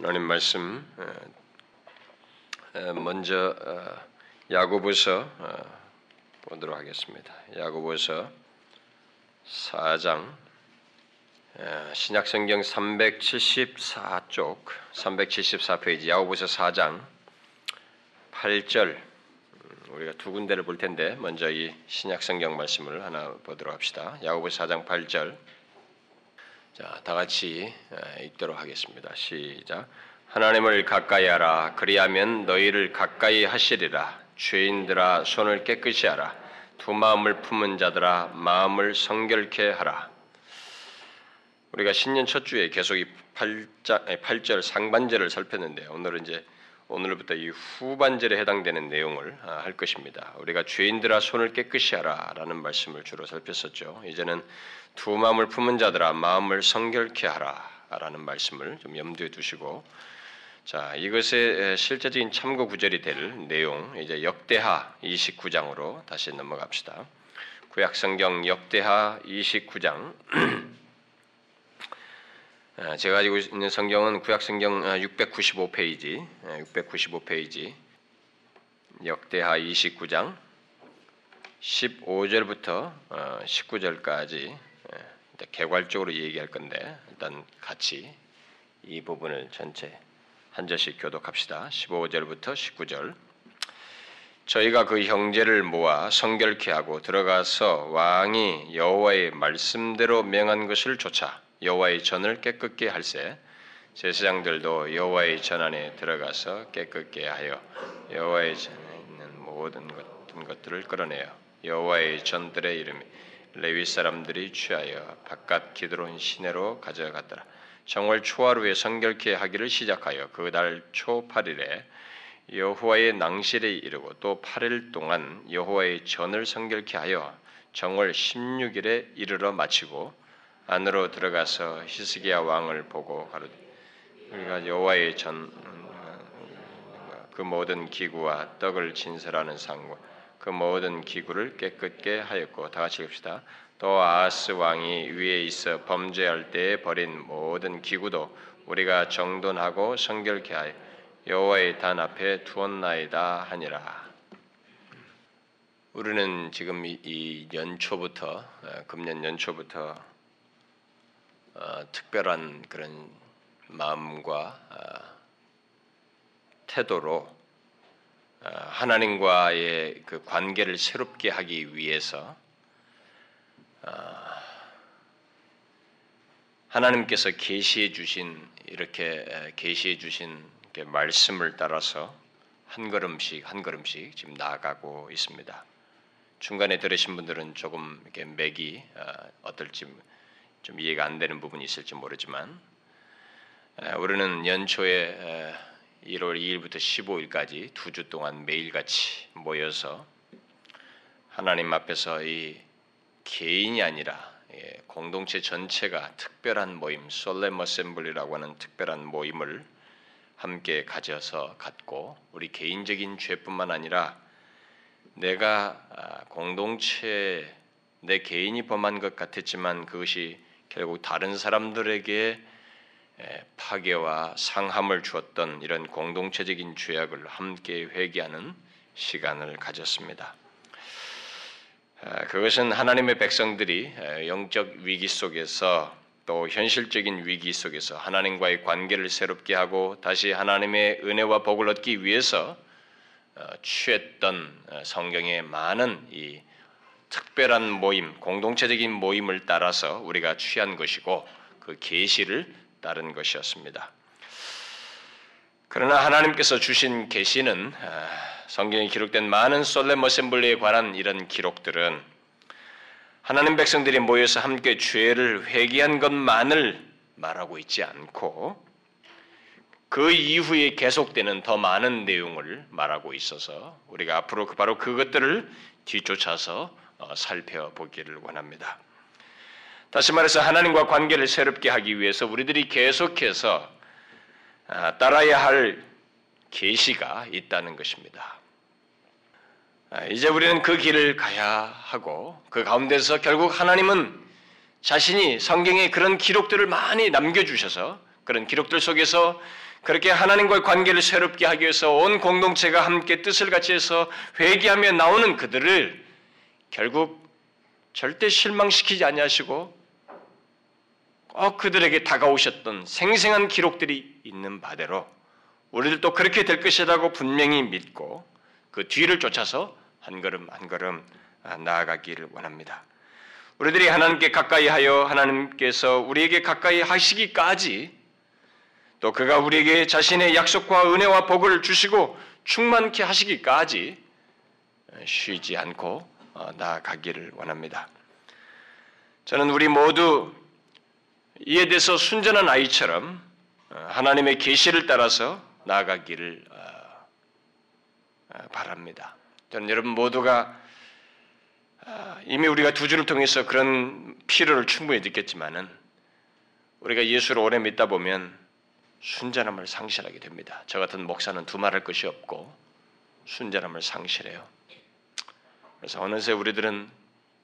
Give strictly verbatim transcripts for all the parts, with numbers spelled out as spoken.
하나님 말씀 먼저 야고보서 보도록 하겠습니다. 야고보서 사 장 신약성경 삼백칠십사 쪽 삼백칠십사 페이지 야고보서 사 장 팔 절 우리가 두 군데를 볼 텐데 먼저 이 신약성경 말씀을 하나 보도록 합시다. 야고보서 사 장 팔 절. 자, 다 같이 읽도록 하겠습니다. 시작. 하나님을 가까이 하라. 그리하면 너희를 가까이 하시리라. 죄인들아 손을 깨끗이 하라. 두 마음을 품은 자들아 마음을 성결케 하라. 우리가 신년 첫 주에 계속 이 팔 절 상반절을 살폈는데 오늘은 이제 오늘부터 이 후반절에 해당되는 내용을 할 것입니다. 우리가 죄인들아 손을 깨끗이 하라라는 말씀을 주로 살폈었죠. 이제는 두 마음을 품은 자들아 마음을 성결케 하라라는 말씀을 좀 염두에 두시고, 자, 이것의 실제적인 참고 구절이 될 내용, 이제 역대하 이십구 장으로 다시 넘어갑시다. 구약 성경 역대하 이십구 장. 제가 가지고 있는 성경은 구약 성경 육백구십오 페이지, 육백구십오 페이지 역대하 이십구 장 십오 절부터 십구 절까지 개괄적으로 얘기할 건데 일단 같이 이 부분을 전체 한 절씩 교독합시다. 십오 절부터 십구 절. 저희가 그 형제를 모아 성결케 하고 들어가서 왕이 여호와의 말씀대로 명한 것을 조차 여호와의 전을 깨끗게 할세 제사장들도 여호와의 전 안에 들어가서 깨끗게 하여 여호와의 전에 있는 모든 것들을 끌어내어 여호와의 전들의 이름이 레위 사람들이 취하여 바깥 기드론 시내로 가져갔더라. 정월 초하루에 성결케 하기를 시작하여 그 달 초 팔 일에 여호와의 낭실에 이르고 또 팔 일 동안 여호와의 전을 성결케 하여 정월 십육 일에 이르러 마치고 안으로 들어가서 히스기야 왕을 보고 가르되 우리가 여호와의 전 그 모든 기구와 떡을 진설하는 상과 그 모든 기구를 깨끗게 하였고, 다 같이 읽읍시다. 또 아하스 왕이 위에 있어 범죄할 때에 버린 모든 기구도 우리가 정돈하고 성결케 하여 여호와의 단 앞에 두었나이다 하니라. 우리는 지금 이 연초부터 금년 연초부터 어, 특별한 그런 마음과 어, 태도로 어, 하나님과의 그 관계를 새롭게 하기 위해서 어, 하나님께서 계시해 주신 이렇게 계시해 주신 이렇게 말씀을 따라서 한 걸음씩 한 걸음씩 지금 나아가고 있습니다. 중간에 들으신 분들은 조금 이렇게 맥이 어, 어떨지 좀 이해가 안 되는 부분이 있을지 모르지만 우리는 연초에 일월 이 일부터 십오 일까지 두 주 동안 매일같이 모여서 하나님 앞에서 이 개인이 아니라 공동체 전체가 특별한 모임, 솔렘 어셈블리라고 하는 특별한 모임을 함께 가져서 갖고 우리 개인적인 죄뿐만 아니라 내가 공동체 내 개인이 범한 것 같았지만 그것이 결국 다른 사람들에게 파괴와 상함을 주었던 이런 공동체적인 죄악을 함께 회개하는 시간을 가졌습니다. 그것은 하나님의 백성들이 영적 위기 속에서 또 현실적인 위기 속에서 하나님과의 관계를 새롭게 하고 다시 하나님의 은혜와 복을 얻기 위해서 취했던 성경의 많은 이 특별한 모임, 공동체적인 모임을 따라서 우리가 취한 것이고 그 계시를 따른 것이었습니다. 그러나 하나님께서 주신 계시는 성경에 기록된 많은 솔렘 어셈블리에 관한 이런 기록들은 하나님 백성들이 모여서 함께 죄를 회개한 것만을 말하고 있지 않고 그 이후에 계속되는 더 많은 내용을 말하고 있어서 우리가 앞으로 바로 그것들을 뒤쫓아서 어, 살펴보기를 원합니다. 다시 말해서 하나님과 관계를 새롭게 하기 위해서 우리들이 계속해서 아, 따라야 할 계시가 있다는 것입니다. 아, 이제 우리는 그 길을 가야 하고 그 가운데서 결국 하나님은 자신이 성경에 그런 기록들을 많이 남겨주셔서 그런 기록들 속에서 그렇게 하나님과의 관계를 새롭게 하기 위해서 온 공동체가 함께 뜻을 같이 해서 회개하며 나오는 그들을 결국 절대 실망시키지 아니하시고 꼭 그들에게 다가오셨던 생생한 기록들이 있는 바대로 우리들도 그렇게 될 것이라고 분명히 믿고 그 뒤를 쫓아서 한 걸음 한 걸음 나아가기를 원합니다. 우리들이 하나님께 가까이하여 하나님께서 우리에게 가까이 하시기까지 또 그가 우리에게 자신의 약속과 은혜와 복을 주시고 충만케 하시기까지 쉬지 않고 나아가기를 원합니다. 저는 우리 모두 이에 대해서 순전한 아이처럼 하나님의 계시를 따라서 나아가기를 바랍니다. 저는 여러분 모두가 이미 우리가 두 주를 통해서 그런 필요를 충분히 느꼈지만은 우리가 예수를 오래 믿다 보면 순전함을 상실하게 됩니다. 저 같은 목사는 두말할 것이 없고 순전함을 상실해요. 그래서 어느새 우리들은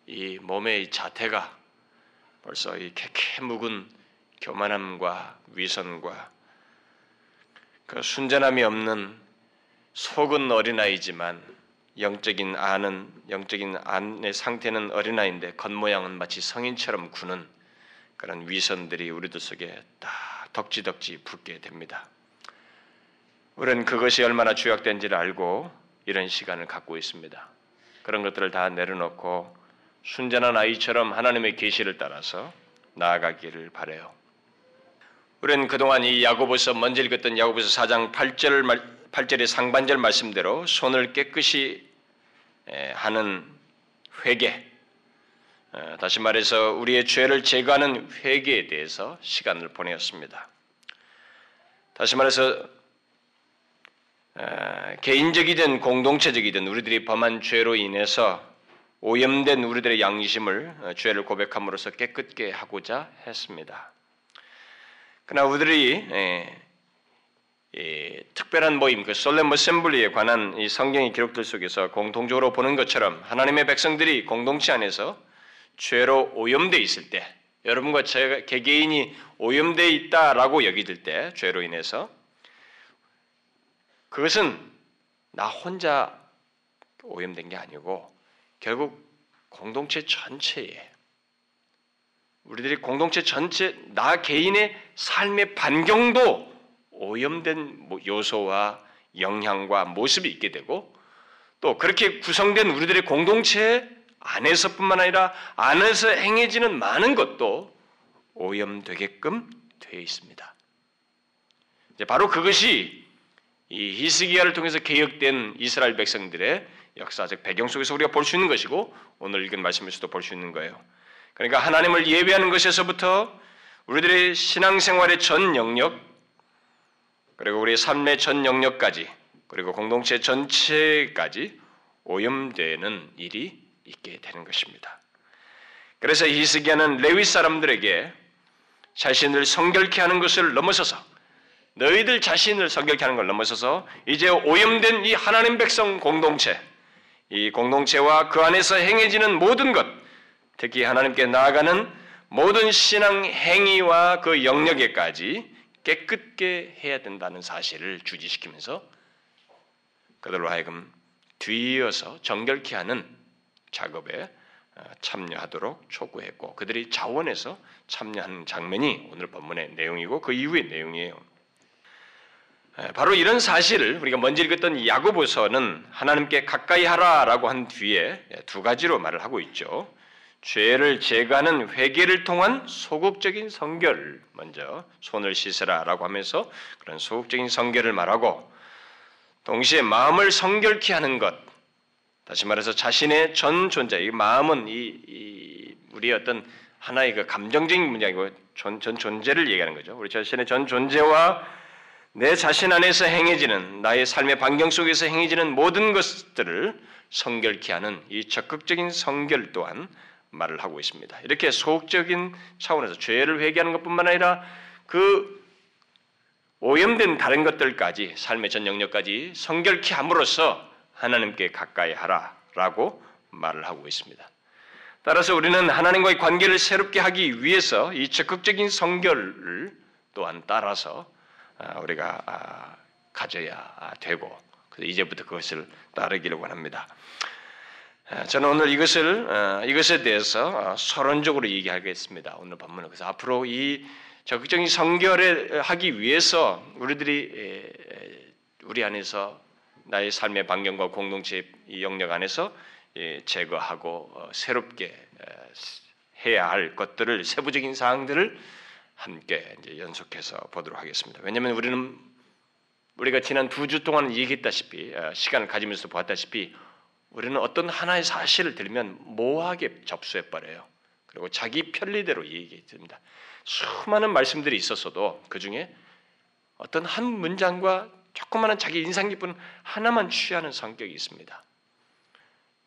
이 몸의 자태가 벌써 이 캐캐 묵은 교만함과 위선과 그 순전함이 없는 속은 어린아이지만 영적인 안은 영적인 안의 상태는 어린아이인데 겉모양은 마치 성인처럼 구는 그런 위선들이 우리들 속에 다 덕지덕지 붙게 됩니다. 우리는 그것이 얼마나 죄악된지를 알고 이런 시간을 갖고 있습니다. 그런 것들을 다 내려놓고 순전한 아이처럼 하나님의 계시를 따라서 나아가기를 바라요. 우리는 그동안 이 야고보서 먼저 읽었던 야고보서 사 장 팔 절의 상반절 말씀대로 손을 깨끗이 하는 회개, 다시 말해서 우리의 죄를 제거하는 회개에 대해서 시간을 보내었습니다. 다시 말해서 개인적이든 공동체적이든 우리들이 범한 죄로 인해서 오염된 우리들의 양심을 죄를 고백함으로써 깨끗게 하고자 했습니다. 그러나 우리들이 예, 예, 특별한 모임, 그 솔렘 어셈블리에 관한 이 성경의 기록들 속에서 공통적으로 보는 것처럼 하나님의 백성들이 공동체 안에서 죄로 오염되어 있을 때, 여러분과 제가 개개인이 오염되어 있다라고 여기질 때, 죄로 인해서 그것은 나 혼자 오염된 게 아니고 결국 공동체 전체에 우리들이 공동체 전체, 나 개인의 삶의 반경도 오염된 요소와 영향과 모습이 있게 되고 또 그렇게 구성된 우리들의 공동체 안에서뿐만 아니라 안에서 행해지는 많은 것도 오염되게끔 되어 있습니다. 이제 바로 그것이 이 히스기야를 통해서 개혁된 이스라엘 백성들의 역사적 배경 속에서 우리가 볼 수 있는 것이고 오늘 읽은 말씀에서도 볼 수 있는 거예요. 그러니까 하나님을 예배하는 것에서부터 우리들의 신앙생활의 전 영역 그리고 우리의 삶의 전 영역까지 그리고 공동체 전체까지 오염되는 일이 있게 되는 것입니다. 그래서 히스기야는 레위 사람들에게 자신을 성결케 하는 것을 넘어서서 너희들 자신을 성결케 하는 걸 넘어서서 이제 오염된 이 하나님 백성 공동체 이 공동체와 그 안에서 행해지는 모든 것 특히 하나님께 나아가는 모든 신앙 행위와 그 영역에까지 깨끗게 해야 된다는 사실을 주지시키면서 그들로 하여금 뒤이어서 정결케 하는 작업에 참여하도록 촉구했고 그들이 자원해서 참여하는 장면이 오늘 본문의 내용이고 그 이후의 내용이에요. 바로 이런 사실을 우리가 먼저 읽었던 야고보서는 하나님께 가까이 하라라고 한 뒤에 두 가지로 말을 하고 있죠. 죄를 제거하는 회개를 통한 소극적인 성결, 먼저 손을 씻으라라고 하면서 그런 소극적인 성결을 말하고 동시에 마음을 성결케 하는 것, 다시 말해서 자신의 전 존재, 이 마음은 이, 이 우리의 어떤 하나의 그 감정적인 문제이고 전, 전 존재를 얘기하는 거죠. 우리 자신의 전 존재와 내 자신 안에서 행해지는 나의 삶의 반경 속에서 행해지는 모든 것들을 성결케 하는 이 적극적인 성결 또한 말을 하고 있습니다. 이렇게 소극적인 차원에서 죄를 회개하는 것뿐만 아니라 그 오염된 다른 것들까지 삶의 전 영역까지 성결케 함으로써 하나님께 가까이 하라라고 말을 하고 있습니다. 따라서 우리는 하나님과의 관계를 새롭게 하기 위해서 이 적극적인 성결을 또한 따라서 우리가 가져야 되고 그래서 이제부터 그것을 따르기로 합니다. 저는 오늘 이것을 이것에 대해서 서론적으로 얘기하겠습니다. 오늘 본문은 그래서 앞으로 이 적극적인 성결을 하기 위해서 우리들이 우리 안에서 나의 삶의 반경과 공동체의 영역 안에서 제거하고 새롭게 해야 할 것들을 세부적인 사항들을 함께 이제 연속해서 보도록 하겠습니다. 왜냐하면 우리는 우리가 지난 두 주 동안 얘기했다시피 시간을 가지면서 보았다시피 우리는 어떤 하나의 사실을 들으면 모호하게 접수해버려요. 그리고 자기 편리대로 얘기해집니다. 수많은 말씀들이 있었어도 그 중에 어떤 한 문장과 조그마한 자기 인상 깊은 하나만 취하는 성격이 있습니다.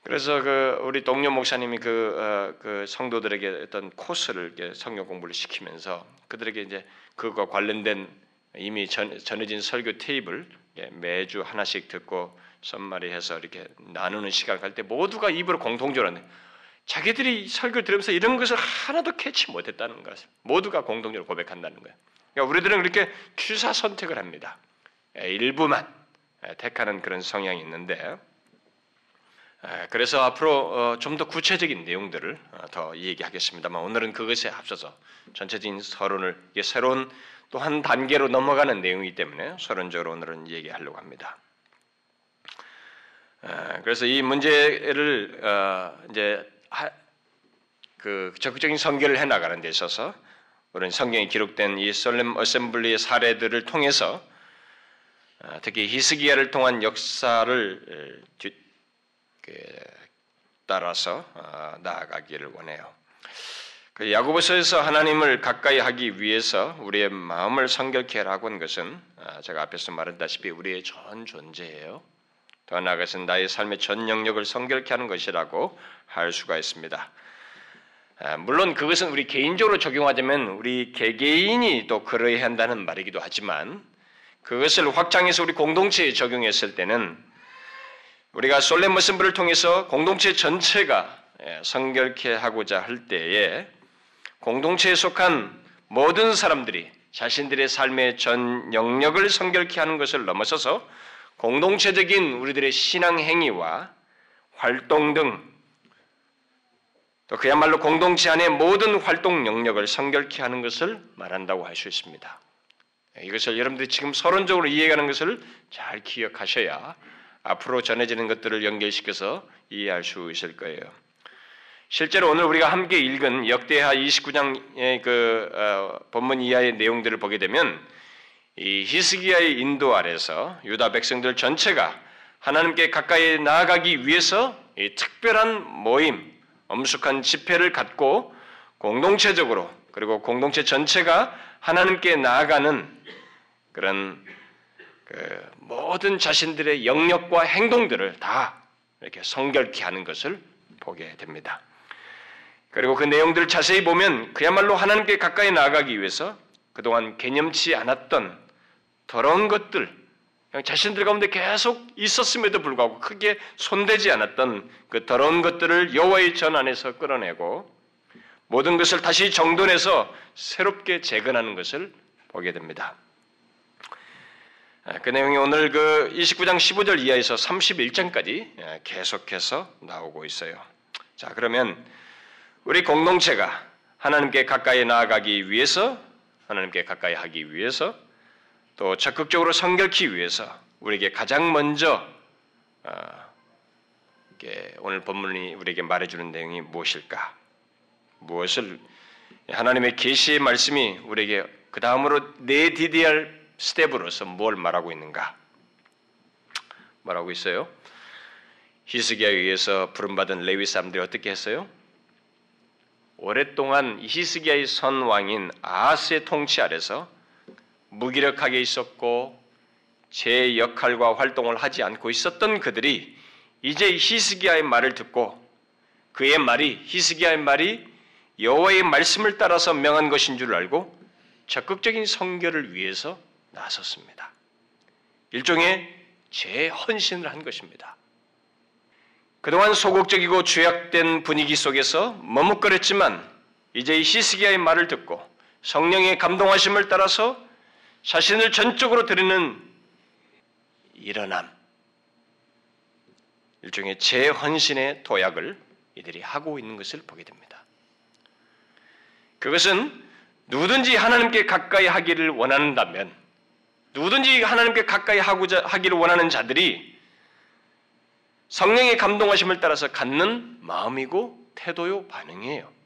그래서 그 우리 동료 목사님이 그, 어, 그 성도들에게 어떤 코스를 이렇게 성경 공부를 시키면서 그들에게 이제 그것과 관련된 이미 전, 전해진 설교 테이프를 매주 하나씩 듣고 썸마리해서 이렇게 나누는 시간을 갈 때 모두가 입으로 공통적으로 자기들이 설교를 들으면서 이런 것을 하나도 캐치 못했다는 것을 모두가 공통적으로 고백한다는 거예요. 그러니까 우리들은 그렇게 취사 선택을 합니다. 일부만 택하는 그런 성향이 있는데 그래서 앞으로 좀 더 구체적인 내용들을 더 얘기하겠습니다만 오늘은 그것에 앞서서 전체적인 서론을 새로운 또 한 단계로 넘어가는 내용이기 때문에 서론적으로 오늘은 얘기하려고 합니다. 그래서 이 문제를 이제 그 적극적인 성결을 해나가는 데 있어서 우리는 성경에 기록된 이 솔렘 어셈블리의 사례들을 통해서 특히 히스기야를 통한 역사를 따라서 나아가기를 원해요. 야고보서에서 하나님을 가까이 하기 위해서 우리의 마음을 성결케 하라고 한 것은 제가 앞에서 말했다시피 우리의 전 존재예요. 더 나아가서는 나의 삶의 전 영역을 성결케 하는 것이라고 할 수가 있습니다. 물론 그것은 우리 개인적으로 적용하자면 우리 개개인이 또 그러해야 한다는 말이기도 하지만 그것을 확장해서 우리 공동체에 적용했을 때는 우리가 솔렘 어셈블리를 통해서 공동체 전체가 성결케 하고자 할 때에 공동체에 속한 모든 사람들이 자신들의 삶의 전 영역을 성결케 하는 것을 넘어서서 공동체적인 우리들의 신앙 행위와 활동 등 또 그야말로 공동체 안의 모든 활동 영역을 성결케 하는 것을 말한다고 할 수 있습니다. 이것을 여러분들이 지금 서론적으로 이해하는 것을 잘 기억하셔야 앞으로 전해지는 것들을 연결시켜서 이해할 수 있을 거예요. 실제로 오늘 우리가 함께 읽은 역대하 이십구 장의 그 어, 본문 이하의 내용들을 보게 되면 이 히스기야의 인도 아래서 유다 백성들 전체가 하나님께 가까이 나아가기 위해서 이 특별한 모임, 엄숙한 집회를 갖고 공동체적으로 그리고 공동체 전체가 하나님께 나아가는 그런 그 모든 자신들의 영역과 행동들을 다 이렇게 성결케 하는 것을 보게 됩니다. 그리고 그 내용들을 자세히 보면 그야말로 하나님께 가까이 나아가기 위해서 그동안 개념치 않았던 더러운 것들, 그냥 자신들 가운데 계속 있었음에도 불구하고 크게 손대지 않았던 그 더러운 것들을 여호와의 전 안에서 끌어내고 모든 것을 다시 정돈해서 새롭게 재건하는 것을 보게 됩니다. 그 내용이 오늘 그 이십구 장 십오 절 이하에서 삼십일 장까지 계속해서 나오고 있어요. 자, 그러면 우리 공동체가 하나님께 가까이 나아가기 위해서, 하나님께 가까이 하기 위해서, 또 적극적으로 성결케 위해서 우리에게 가장 먼저 오늘 본문이 우리에게 말해주는 내용이 무엇일까? 무엇을 하나님의 계시의 말씀이 우리에게 그 다음으로 내디디할 스텝으로서 뭘 말하고 있는가? 말하고 있어요. 히스기야에 의해서 부름받은 레위 사람들이 어떻게 했어요? 오랫동안 히스기야의 선왕인 아하스의 통치 아래서 무기력하게 있었고 제 역할과 활동을 하지 않고 있었던 그들이 이제 히스기야의 말을 듣고 그의 말이 히스기야의 말이 여호와의 말씀을 따라서 명한 것인 줄 알고 적극적인 성결을 위해서 나섰습니다. 일종의 재헌신을 한 것입니다. 그동안 소극적이고 죄악된 분위기 속에서 머뭇거렸지만 이제 히스기야의 말을 듣고 성령의 감동하심을 따라서 자신을 전적으로 드리는 일어남, 일종의 재헌신의 도약을 이들이 하고 있는 것을 보게 됩니다. 그것은 누구든지 하나님께 가까이 하기를 원한다면, 누구든지 하나님께 가까이 하고자, 하기를 원하는 자들이 성령의 감동하심을 따라서 갖는 마음이고 태도요 반응이에요.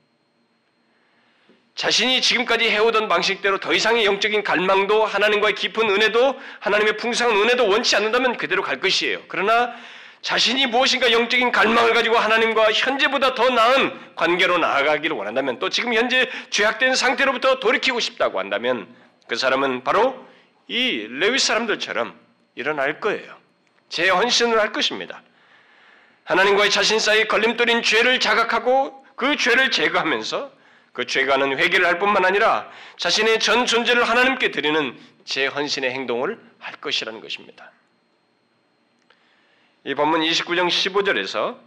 자신이 지금까지 해오던 방식대로 더 이상의 영적인 갈망도 하나님과의 깊은 은혜도 하나님의 풍성한 은혜도 원치 않는다면 그대로 갈 것이에요. 그러나 자신이 무엇인가 영적인 갈망을 가지고 하나님과 현재보다 더 나은 관계로 나아가기를 원한다면, 또 지금 현재 죄악된 상태로부터 돌이키고 싶다고 한다면 그 사람은 바로 이 레위 사람들처럼 일어날 거예요. 재헌신을 할 것입니다. 하나님과의 자신 사이에 걸림돌인 죄를 자각하고 그 죄를 제거하면서 그 죄가는 회개를 할 뿐만 아니라 자신의 전 존재를 하나님께 드리는 재헌신의 행동을 할 것이라는 것입니다. 이 본문 이십구 장 십오 절에서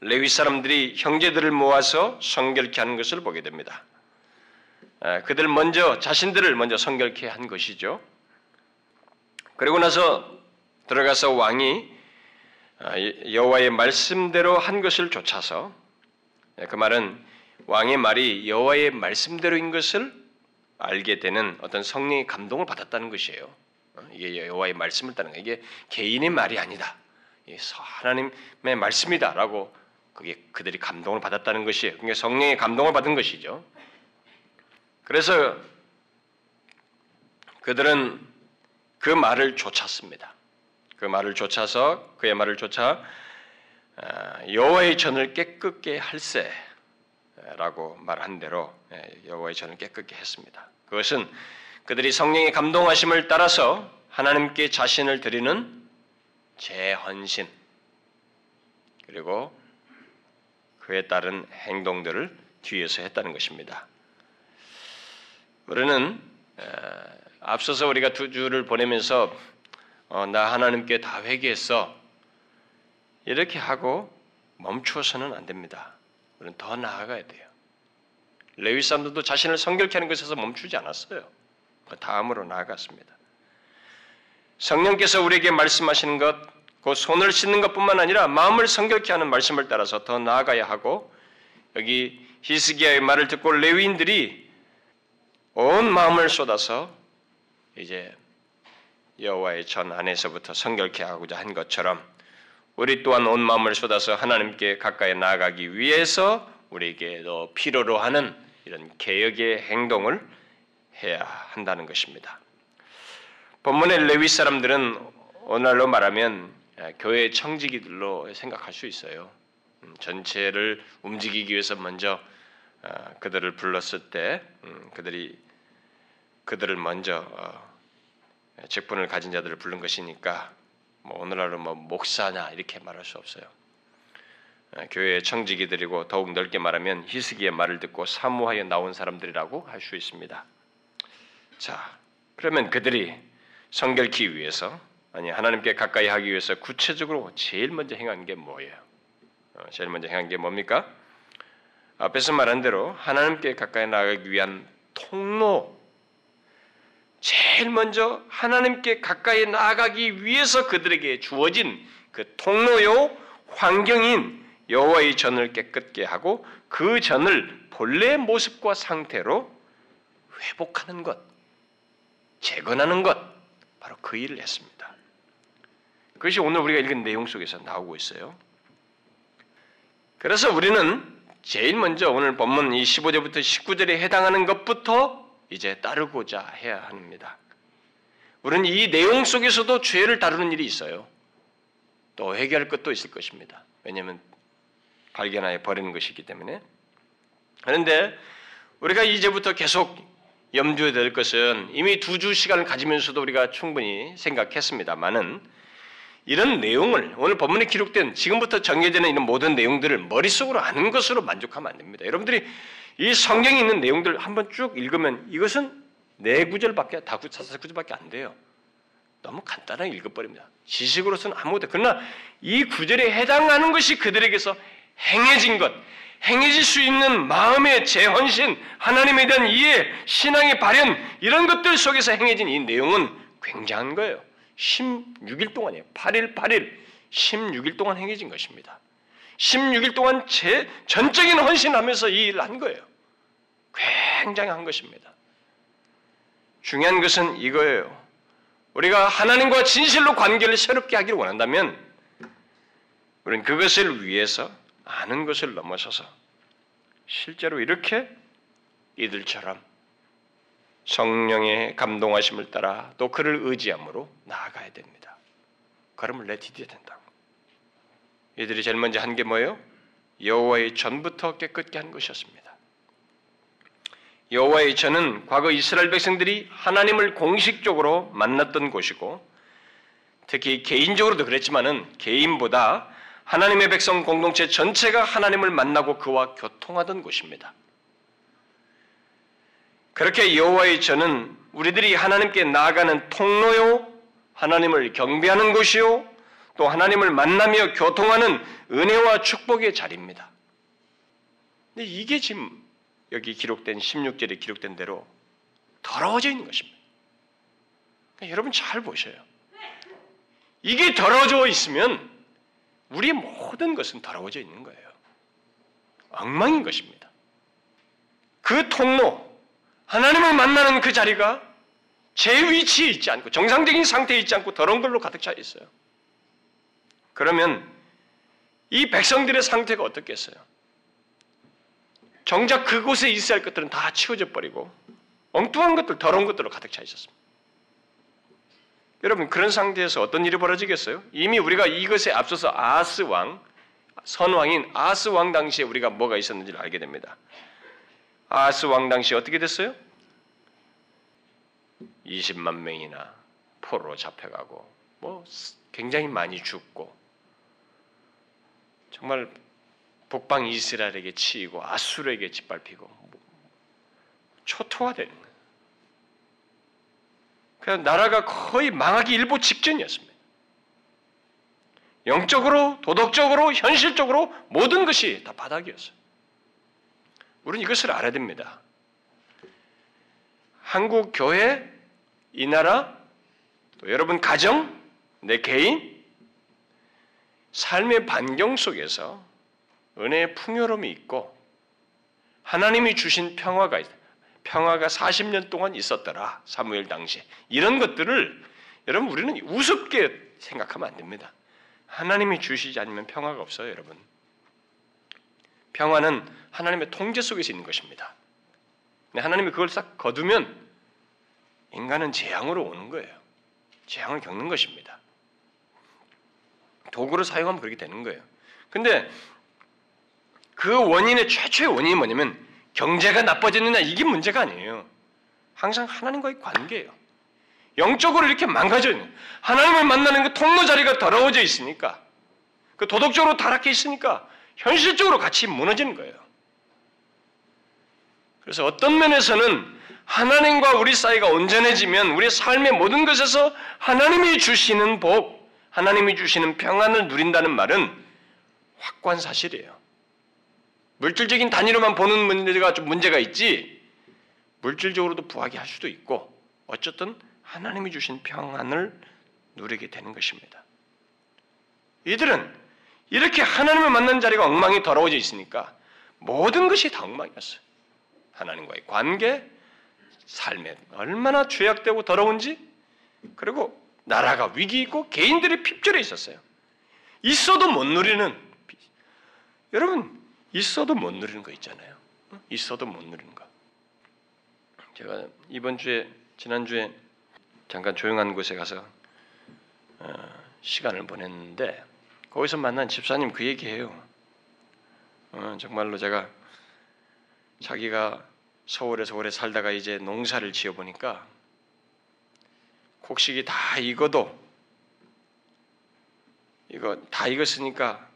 레위 사람들이 형제들을 모아서 성결케 하는 것을 보게 됩니다. 그들 먼저 자신들을 먼저 성결케 한 것이죠. 그리고 나서 들어가서 왕이 여호와의 말씀대로 한 것을 좇아서, 그 말은 왕의 말이 여호와의 말씀대로인 것을 알게 되는 어떤 성령의 감동을 받았다는 것이에요. 이게 여호와의 말씀을 따르는 거예요. 이게 개인의 말이 아니다. 이게 하나님의 말씀이다라고 그게 그들이 감동을 받았다는 것이에요. 그게 성령의 감동을 받은 것이죠. 그래서 그들은 그 말을 좇았습니다. 그 말을 좇아서 그의 말을 좇아 여호와의 전을 깨끗게 할세 라고 말한 대로 여호와의 전을 깨끗게 했습니다. 그것은 그들이 성령의 감동하심을 따라서 하나님께 자신을 드리는 재헌신, 그리고 그에 따른 행동들을 뒤에서 했다는 것입니다. 우리는 앞서서 우리가 두 주를 보내면서 어, 나 하나님께 다 회개했어 이렇게 하고 멈추어서는 안 됩니다. 우리는 더 나아가야 돼요. 레위 사람들도 자신을 성결케 하는 것에서 멈추지 않았어요. 그 다음으로 나아갔습니다. 성령께서 우리에게 말씀하시는 것, 그 손을 씻는 것뿐만 아니라 마음을 성결케 하는 말씀을 따라서 더 나아가야 하고, 여기 히스기야의 말을 듣고 레위인들이 온 마음을 쏟아서 이제 여호와의 전 안에서부터 성결케 하고자 한 것처럼 우리 또한 온 마음을 쏟아서 하나님께 가까이 나아가기 위해서 우리에게 더 필요로 하는 이런 개혁의 행동을 해야 한다는 것입니다. 본문의 레위 사람들은 오늘날로 말하면 교회의 청지기들로 생각할 수 있어요. 전체를 움직이기 위해서 먼저 그들을 불렀을 때 그들이 그들을 먼저 직분을 가진 자들을 부른 것이니까 뭐 오늘날은 뭐 목사냐 이렇게 말할 수 없어요. 교회의 청지기들이고 더욱 넓게 말하면 히스기의 말을 듣고 사모하여 나온 사람들이라고 할 수 있습니다. 자, 그러면 그들이 성결케 위해서, 아니 하나님께 가까이 하기 위해서 구체적으로 제일 먼저 행한 게 뭐예요? 제일 먼저 행한 게 뭡니까? 앞에서 말한 대로 하나님께 가까이 나가기 위한 통로, 제일 먼저 하나님께 가까이 나아가기 위해서 그들에게 주어진 그 통로요 환경인 여호와의 전을 깨끗게 하고 그 전을 본래의 모습과 상태로 회복하는 것, 재건하는 것, 바로 그 일을 했습니다. 그것이 오늘 우리가 읽은 내용 속에서 나오고 있어요. 그래서 우리는 제일 먼저 오늘 본문 이 십오 절부터 십구 절에 해당하는 것부터 이제 따르고자 해야 합니다. 우리는 이 내용 속에서도 죄를 다루는 일이 있어요. 또 회개할 것도 있을 것입니다. 왜냐하면 발견하여 버리는 것이기 때문에. 그런데 우리가 이제부터 계속 염두에 될 것은, 이미 두 주 시간을 가지면서도 우리가 충분히 생각했습니다만은, 이런 내용을 오늘 본문에 기록된 지금부터 정해지는 이런 모든 내용들을 머릿속으로 아는 것으로 만족하면 안 됩니다. 여러분들이 이 성경에 있는 내용들 한번 쭉 읽으면 이것은 네 구절밖에, 다 다섯 구절밖에 안 돼요. 너무 간단하게 읽어버립니다. 지식으로서는 아무것도. 그러나 이 구절에 해당하는 것이 그들에게서 행해진 것, 행해질 수 있는 마음의 재헌신, 하나님에 대한 이해, 신앙의 발현, 이런 것들 속에서 행해진 이 내용은 굉장한 거예요. 십육 일 동안이에요. 팔 일, 팔 일, 십육 일 동안 행해진 것입니다. 십육 일 동안 제 전적인 헌신하면서 이 일을 한 거예요. 굉장한 것입니다. 중요한 것은 이거예요. 우리가 하나님과 진실로 관계를 새롭게 하기를 원한다면 우리는 그것을 위해서 아는 것을 넘어서서 실제로 이렇게 이들처럼 성령의 감동하심을 따라 또 그를 의지함으로 나아가야 됩니다. 걸음을 내디뎌야 된다고. 이들이 제일 먼저 한 게 뭐예요? 여호와의 전부터 깨끗게 한 것이었습니다. 여호와의 전은 과거 이스라엘 백성들이 하나님을 공식적으로 만났던 곳이고, 특히 개인적으로도 그랬지만은 개인보다 하나님의 백성 공동체 전체가 하나님을 만나고 그와 교통하던 곳입니다. 그렇게 여호와의 전은 우리들이 하나님께 나아가는 통로요, 하나님을 경배하는 곳이요, 또 하나님을 만나며 교통하는 은혜와 축복의 자리입니다. 근데 이게 지금 여기 기록된 십육 절에 기록된 대로 더러워져 있는 것입니다. 그러니까 여러분 잘 보셔요. 이게 더러워져 있으면 우리의 모든 것은 더러워져 있는 거예요. 엉망인 것입니다. 그 통로, 하나님을 만나는 그 자리가 제 위치에 있지 않고 정상적인 상태에 있지 않고 더러운 걸로 가득 차 있어요. 그러면 이 백성들의 상태가 어떻겠어요? 정작 그곳에 있어야 할 것들은 다 치워져 버리고 엉뚱한 것들, 더러운 것들로 가득 차 있었습니다. 여러분, 그런 상태에서 어떤 일이 벌어지겠어요? 이미 우리가 이것에 앞서서 아하스 왕, 선왕인 아하스 왕 당시에 우리가 뭐가 있었는지를 알게 됩니다. 아하스 왕 당시 어떻게 됐어요? 이십만 명이나 포로로 잡혀가고 뭐 굉장히 많이 죽고 정말 북방 이스라엘에게 치이고 아수르에게 짓밟히고 초토화된 거예요. 그냥 나라가 거의 망하기 일보 직전이었습니다. 영적으로, 도덕적으로, 현실적으로 모든 것이 다 바닥이었어요. 우리는 이것을 알아야 됩니다. 한국 교회, 이 나라, 또 여러분 가정, 내 개인, 삶의 반경 속에서 은혜의 풍요로움이 있고 하나님이 주신 평화가 있어요. 평화가 사십 년 동안 있었더라. 사무엘 당시에. 이런 것들을 여러분 우리는 우습게 생각하면 안 됩니다. 하나님이 주시지 않으면 평화가 없어요, 여러분. 평화는 하나님의 통제 속에서 있는 것입니다. 근데 하나님이 그걸 싹 거두면 인간은 재앙으로 오는 거예요. 재앙을 겪는 것입니다. 도구를 사용하면 그렇게 되는 거예요. 근데 그 원인의 최초의 원인이 뭐냐면 경제가 나빠지느냐 이게 문제가 아니에요. 항상 하나님과의 관계예요. 영적으로 이렇게 망가져 있는, 하나님을 만나는 그 통로 자리가 더러워져 있으니까, 그 도덕적으로 타락해 있으니까 현실적으로 같이 무너지는 거예요. 그래서 어떤 면에서는 하나님과 우리 사이가 온전해지면 우리의 삶의 모든 것에서 하나님이 주시는 복, 하나님이 주시는 평안을 누린다는 말은 확고한 사실이에요. 물질적인 단위로만 보는 문제가 좀 문제가 있지, 물질적으로도 부하게 할 수도 있고, 어쨌든 하나님이 주신 평안을 누리게 되는 것입니다. 이들은 이렇게 하나님을 만난 자리가 엉망이 더러워져 있으니까 모든 것이 다 엉망이었어요. 하나님과의 관계, 삶에 얼마나 죄악되고 더러운지, 그리고 나라가 위기이고 개인들이 핍절해 있었어요. 있어도 못 누리는, 여러분 있어도 못 누리는 거 있잖아요. 있어도 못 누리는 거. 제가 이번 주에, 지난주에 잠깐 조용한 곳에 가서 어, 시간을 보냈는데 거기서 만난 집사님 그 얘기해요. 어, 정말로 제가 자기가 서울에서 오래 살다가 이제 농사를 지어보니까 곡식이 다 익어도 이거 다 익었으니까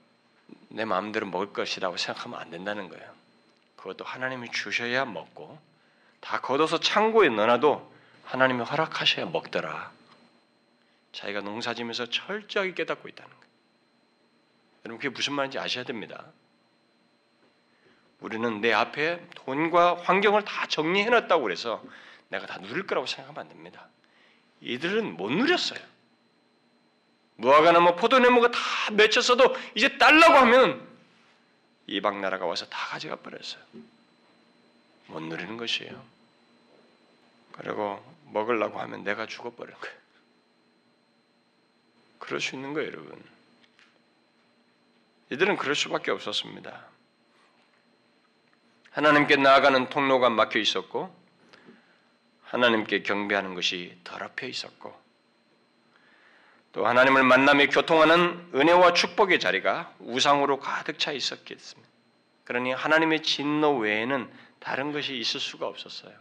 내 마음대로 먹을 것이라고 생각하면 안 된다는 거예요. 그것도 하나님이 주셔야 먹고, 다 걷어서 창고에 넣어놔도 하나님이 허락하셔야 먹더라. 자기가 농사지면서 철저하게 깨닫고 있다는 거예요. 여러분 그게 무슨 말인지 아셔야 됩니다. 우리는 내 앞에 돈과 환경을 다 정리해놨다고 그래서 내가 다 누릴 거라고 생각하면 안 됩니다. 이들은 못 누렸어요. 무화과나무, 포도나무가 다 맺혔어도 이제 딸라고 하면 이방 나라가 와서 다 가져가 버렸어요. 못 누리는 것이에요. 그리고 먹으려고 하면 내가 죽어버리는 거예요. 그럴 수 있는 거예요, 여러분. 이들은 그럴 수밖에 없었습니다. 하나님께 나아가는 통로가 막혀 있었고, 하나님께 경배하는 것이 더럽혀 있었고, 또 하나님을 만나며 교통하는 은혜와 축복의 자리가 우상으로 가득 차 있었겠습니다. 그러니 하나님의 진노 외에는 다른 것이 있을 수가 없었어요.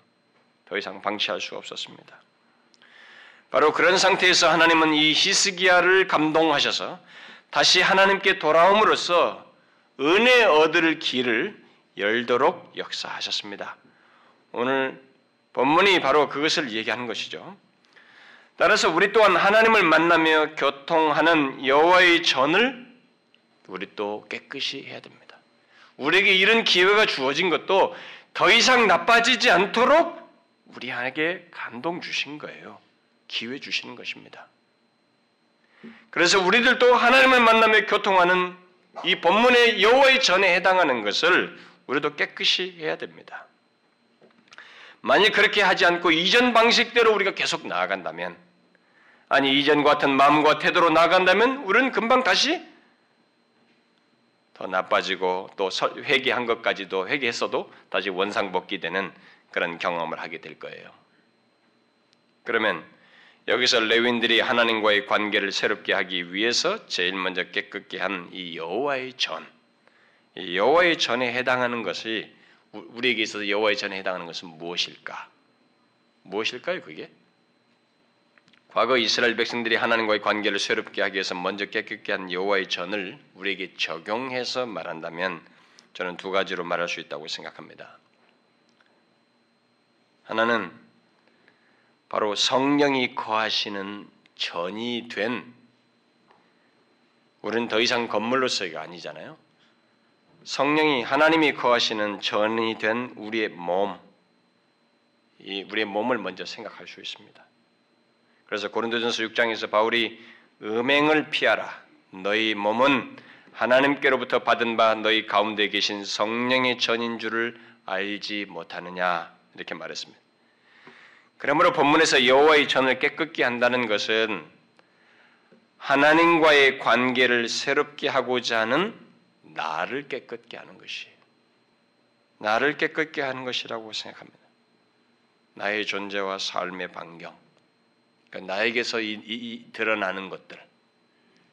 더 이상 방치할 수가 없었습니다. 바로 그런 상태에서 하나님은 이 히스기야를 감동하셔서 다시 하나님께 돌아옴으로써 은혜 얻을 길을 열도록 역사하셨습니다. 오늘 본문이 바로 그것을 얘기하는 것이죠. 따라서 우리 또한 하나님을 만나며 교통하는 여호와의 전을 우리 또 깨끗이 해야 됩니다. 우리에게 이런 기회가 주어진 것도 더 이상 나빠지지 않도록 우리에게 감동 주신 거예요. 기회 주시는 것입니다. 그래서 우리들도 하나님을 만나며 교통하는 이 본문의 여호와의 전에 해당하는 것을 우리도 깨끗이 해야 됩니다. 만일 그렇게 하지 않고 이전 방식대로 우리가 계속 나아간다면, 아니 이전 같은 마음과 태도로 나아간다면 우리는 금방 다시 더 나빠지고 또 회개한 것까지도 회개했어도 다시 원상복귀 되는 그런 경험을 하게 될 거예요. 그러면 여기서 레위인들이 하나님과의 관계를 새롭게 하기 위해서 제일 먼저 깨끗게 한 이 여호와의 전, 이 여호와의 전에 해당하는 것이 우리에게 있어서 여호와의 전에 해당하는 것은 무엇일까? 무엇일까요 그게? 과거 이스라엘 백성들이 하나님과의 관계를 새롭게 하기 위해서 먼저 깨끗게 한 여호와의 전을 우리에게 적용해서 말한다면 저는 두 가지로 말할 수 있다고 생각합니다. 하나는 바로 성령이 거하시는 전이 된, 우리는 더 이상 건물로서가 아니잖아요. 성령이, 하나님이 거하시는 전이 된 우리의 몸, 이 우리의 몸을 먼저 생각할 수 있습니다. 그래서 고린도전서 육 장에서 바울이 음행을 피하라, 너희 몸은 하나님께로부터 받은 바 너희 가운데 계신 성령의 전인 줄을 알지 못하느냐 이렇게 말했습니다. 그러므로 본문에서 여호와의 전을 깨끗게 한다는 것은 하나님과의 관계를 새롭게 하고자 하는 나를 깨끗게 하는 것이에요. 나를 깨끗게 하는 것이라고 생각합니다. 나의 존재와 삶의 반경, 그러니까 나에게서 이, 이, 이 드러나는 것들,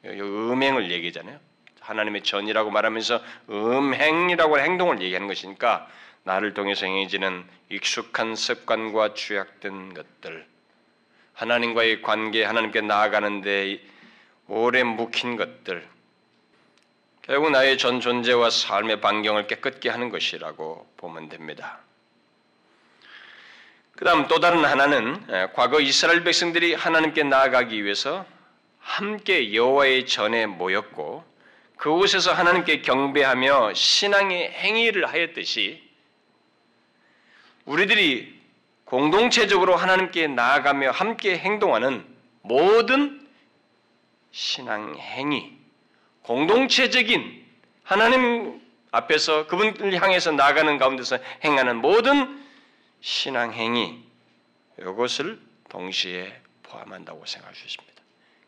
음행을 얘기잖아요. 하나님의 전이라고 말하면서 음행이라고 행동을 얘기하는 것이니까 나를 통해서 행해지는 익숙한 습관과 취약된 것들, 하나님과의 관계, 하나님께 나아가는 데 오래 묵힌 것들, 결국 나의 전 존재와 삶의 반경을 깨끗게 하는 것이라고 보면 됩니다. 그 다음 또 다른 하나는 과거 이스라엘 백성들이 하나님께 나아가기 위해서 함께 여호와의 전에 모였고 그곳에서 하나님께 경배하며 신앙의 행위를 하였듯이 우리들이 공동체적으로 하나님께 나아가며 함께 행동하는 모든 신앙행위, 공동체적인 하나님 앞에서 그분을 향해서 나아가는 가운데서 행하는 모든 신앙행위, 이것을 동시에 포함한다고 생각할 수 있습니다.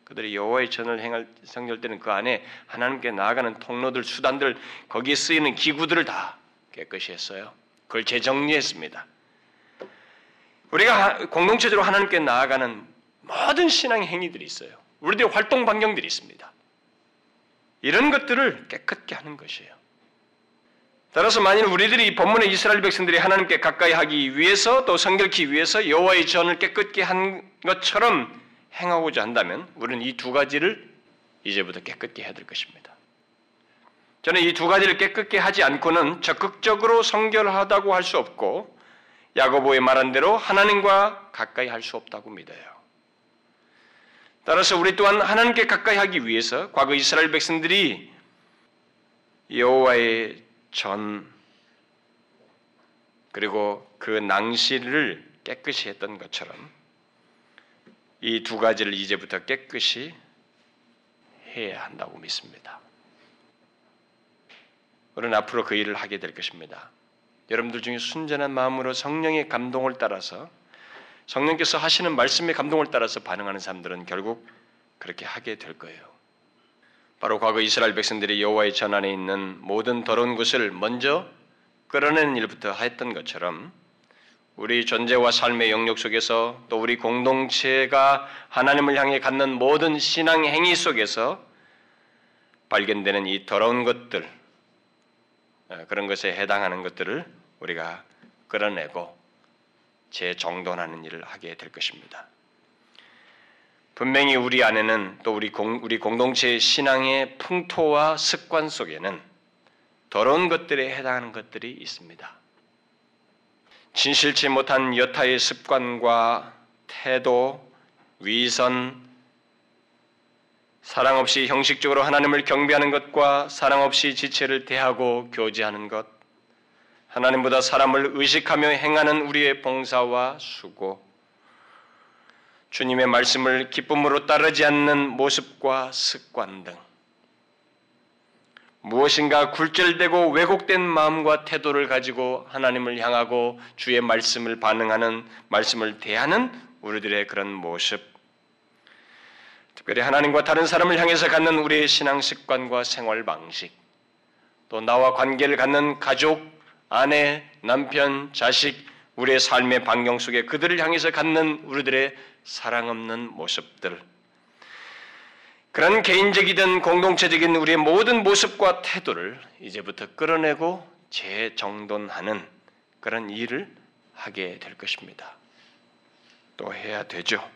그들이 여호와의 전을 행할 성결 때는 그 안에 하나님께 나아가는 통로들, 수단들, 거기에 쓰이는 기구들을 다 깨끗이 했어요. 그걸 재정리했습니다. 우리가 공동체적으로 하나님께 나아가는 모든 신앙 행위들이 있어요. 우리들의 활동 반경들이 있습니다. 이런 것들을 깨끗게 하는 것이에요. 따라서 만일 우리들이 본문의 이스라엘 백성들이 하나님께 가까이 하기 위해서 또 성결케 위해서 여호와의 전을 깨끗게 한 것처럼 행하고자 한다면 우리는 이 두 가지를 이제부터 깨끗게 해야 될 것입니다. 저는 이 두 가지를 깨끗게 하지 않고는 적극적으로 성결하다고 할 수 없고 야고보의 말한 대로 하나님과 가까이 할 수 없다고 믿어요. 따라서 우리 또한 하나님께 가까이 하기 위해서 과거 이스라엘 백성들이 여호와의 전, 그리고 그 낭실을 깨끗이 했던 것처럼 이 두 가지를 이제부터 깨끗이 해야 한다고 믿습니다. 우리는 앞으로 그 일을 하게 될 것입니다. 여러분들 중에 순전한 마음으로 성령의 감동을 따라서 성령께서 하시는 말씀의 감동을 따라서 반응하는 사람들은 결국 그렇게 하게 될 거예요. 바로 과거 이스라엘 백성들이 여호와의 전 안에 있는 모든 더러운 것을 먼저 끌어내는 일부터 했던 것처럼 우리 존재와 삶의 영역 속에서 또 우리 공동체가 하나님을 향해 갖는 모든 신앙 행위 속에서 발견되는 이 더러운 것들, 그런 것에 해당하는 것들을 우리가 끌어내고 재정돈하는 일을 하게 될 것입니다. 분명히 우리 안에는 또 우리, 공, 우리 공동체의 신앙의 풍토와 습관 속에는 더러운 것들에 해당하는 것들이 있습니다. 진실치 못한 여타의 습관과 태도, 위선, 사랑 없이 형식적으로 하나님을 경배하는 것과 사랑 없이 지체를 대하고 교제하는 것, 하나님보다 사람을 의식하며 행하는 우리의 봉사와 수고, 주님의 말씀을 기쁨으로 따르지 않는 모습과 습관 등 무엇인가 굴절되고 왜곡된 마음과 태도를 가지고 하나님을 향하고 주의 말씀을 반응하는, 말씀을 대하는 우리들의 그런 모습, 특별히 하나님과 다른 사람을 향해서 갖는 우리의 신앙 습관과 생활 방식, 또 나와 관계를 갖는 가족, 아내, 남편, 자식, 우리의 삶의 반경 속에 그들을 향해서 갖는 우리들의 사랑 없는 모습들, 그런 개인적이든 공동체적인 우리의 모든 모습과 태도를 이제부터 끌어내고 재정돈하는 그런 일을 하게 될 것입니다. 또 해야 되죠.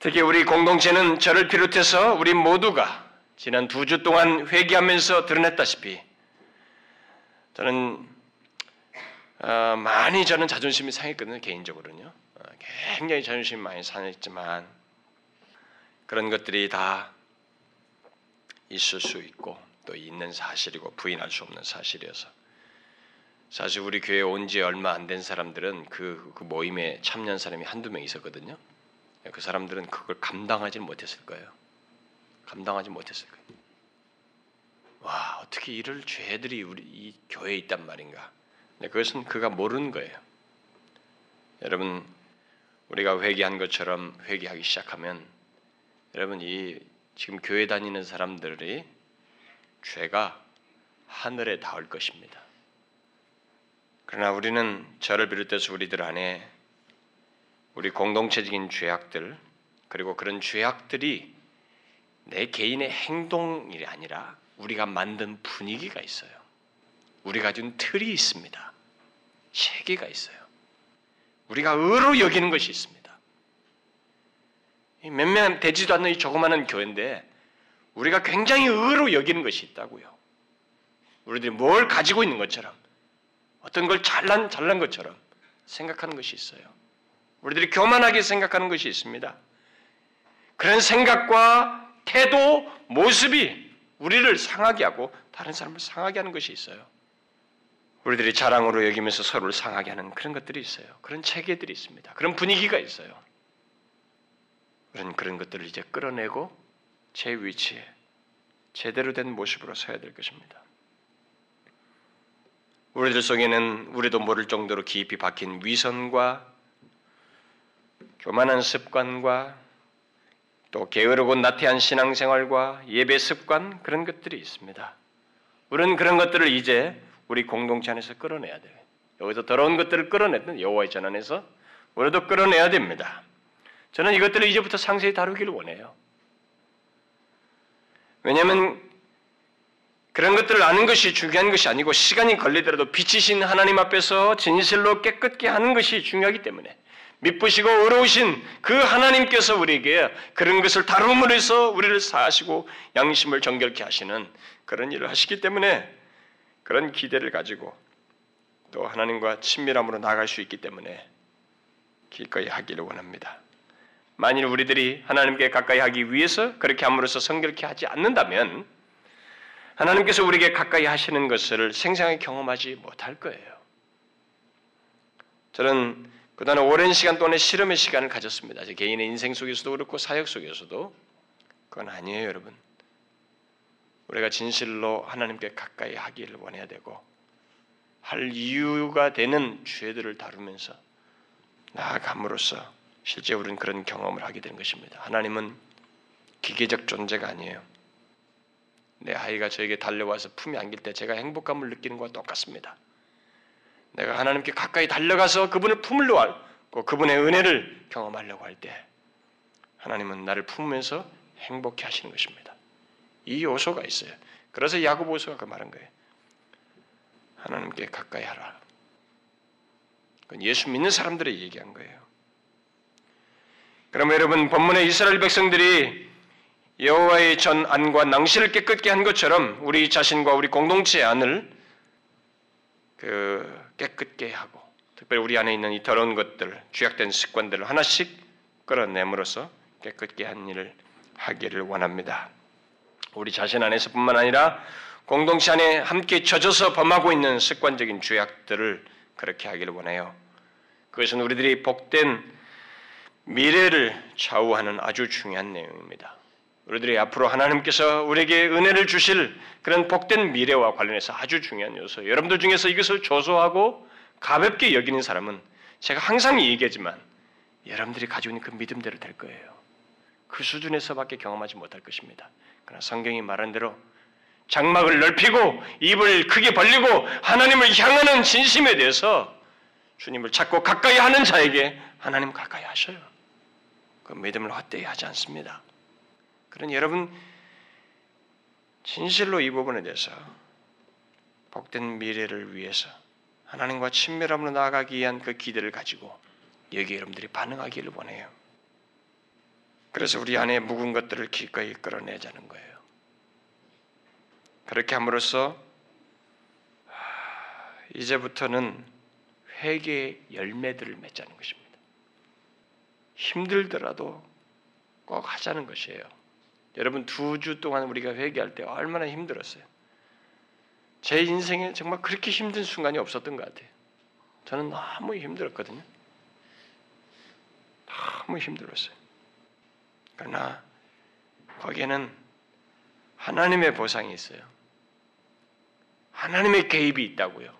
특히 우리 공동체는 저를 비롯해서 우리 모두가 지난 두 주 동안 회개하면서 드러냈다시피 저는 어, 많이 저는 자존심이 상했거든요. 개인적으로는요. 어, 굉장히 자존심이 많이 상했지만 그런 것들이 다 있을 수 있고 또 있는 사실이고 부인할 수 없는 사실이어서 사실 우리 교회에 온 지 얼마 안 된 사람들은 그, 그 모임에 참여한 사람이 한두 명 있었거든요. 그 사람들은 그걸 감당하지 못했을 거예요. 감당하지 못했을 거예요. 와, 어떻게 이럴 죄들이 우리 이 교회에 있단 말인가. 그것은 그가 모르는 거예요. 여러분, 우리가 회개한 것처럼 회개하기 시작하면 여러분 이 지금 교회 다니는 사람들이 죄가 하늘에 닿을 것입니다. 그러나 우리는 저를 비롯해서 우리들 안에 우리 공동체적인 죄악들 그리고 그런 죄악들이 내 개인의 행동이 아니라 우리가 만든 분위기가 있어요. 우리가 준 틀이 있습니다. 체계가 있어요. 우리가 의로 여기는 것이 있습니다. 몇몇 되지도 않는 이 조그마한 교회인데 우리가 굉장히 의로 여기는 것이 있다고요. 우리들이 뭘 가지고 있는 것처럼 어떤 걸 잘난 잘난 것처럼 생각하는 것이 있어요. 우리들이 교만하게 생각하는 것이 있습니다. 그런 생각과 태도, 모습이 우리를 상하게 하고 다른 사람을 상하게 하는 것이 있어요. 우리들이 자랑으로 여기면서 서로를 상하게 하는 그런 것들이 있어요. 그런 체계들이 있습니다. 그런 분위기가 있어요. 그런 그런 것들을 이제 끌어내고 제 위치에 제대로 된 모습으로 서야 될 것입니다. 우리들 속에는 우리도 모를 정도로 깊이 박힌 위선과 교만한 습관과 또 게으르고 나태한 신앙생활과 예배 습관 그런 것들이 있습니다. 우리는 그런 것들을 이제 우리 공동체 안에서 끌어내야 돼요. 여기서 더러운 것들을 끌어내든 여호와의 전 안에서 우리도 끌어내야 됩니다. 저는 이것들을 이제부터 상세히 다루기를 원해요. 왜냐하면 그런 것들을 아는 것이 중요한 것이 아니고 시간이 걸리더라도 빛이신 하나님 앞에서 진실로 깨끗게 하는 것이 중요하기 때문에 미쁘시고 의로우신 그 하나님께서 우리에게 그런 것을 다룸으로 해서 우리를 사하시고 양심을 정결케 하시는 그런 일을 하시기 때문에 그런 기대를 가지고 또 하나님과 친밀함으로 나아갈 수 있기 때문에 기꺼이 하기를 원합니다. 만일 우리들이 하나님께 가까이 하기 위해서 그렇게 함으로써 성결케 하지 않는다면 하나님께서 우리에게 가까이 하시는 것을 생생하게 경험하지 못할 거예요. 저는 그다음에 오랜 시간 동안의 실험의 시간을 가졌습니다. 제 개인의 인생 속에서도 그렇고 사역 속에서도. 그건 아니에요, 여러분. 우리가 진실로 하나님께 가까이 하기를 원해야 되고 할 이유가 되는 죄들을 다루면서 나아감으로써 실제 우리는 그런 경험을 하게 되는 것입니다. 하나님은 기계적 존재가 아니에요. 내 아이가 저에게 달려와서 품에 안길 때 제가 행복감을 느끼는 것과 똑같습니다. 내가 하나님께 가까이 달려가서 그분을 품으려고 하고 그분의 은혜를 경험하려고 할 때 하나님은 나를 품으면서 행복해 하시는 것입니다. 이 요소가 있어요. 그래서 야고보서가 그 말한 거예요. 하나님께 가까이 하라. 그건 예수 믿는 사람들이 얘기한 거예요. 그럼 여러분 본문의 이스라엘 백성들이 여호와의 전 안과 낭시를 깨끗게 한 것처럼 우리 자신과 우리 공동체의 안을 그 깨끗게 하고 특별히 우리 안에 있는 이 더러운 것들, 죄악된 습관들을 하나씩 끌어내므로써 깨끗게 한 일을 하기를 원합니다. 우리 자신 안에서뿐만 아니라 공동체 안에 함께 젖어서 범하고 있는 습관적인 죄악들을 그렇게 하기를 원해요. 그것은 우리들이 복된 미래를 좌우하는 아주 중요한 내용입니다. 우리들이 앞으로 하나님께서 우리에게 은혜를 주실 그런 복된 미래와 관련해서 아주 중요한 요소. 여러분들 중에서 이것을 조소하고 가볍게 여기는 사람은 제가 항상 얘기하지만 여러분들이 가지고 있는 그 믿음대로 될 거예요. 그 수준에서밖에 경험하지 못할 것입니다. 그러나 성경이 말한 대로 장막을 넓히고 입을 크게 벌리고 하나님을 향하는 진심에 대해서 주님을 찾고 가까이 하는 자에게 하나님 가까이 하셔요. 그 믿음을 헛되이 하지 않습니다. 그러니 여러분 진실로 이 부분에 대해서 복된 미래를 위해서 하나님과 친밀함으로 나아가기 위한 그 기대를 가지고 여기에 여러분들이 반응하기를 원해요. 그래서 우리 안에 묵은 것들을 기꺼이 끌어내자는 거예요. 그렇게 함으로써 이제부터는 회개의 열매들을 맺자는 것입니다. 힘들더라도 꼭 하자는 것이에요. 여러분 두 주 동안 우리가 회개할 때 얼마나 힘들었어요. 제 인생에 정말 그렇게 힘든 순간이 없었던 것 같아요. 저는 너무 힘들었거든요. 너무 힘들었어요. 그러나 거기에는 하나님의 보상이 있어요. 하나님의 개입이 있다고요.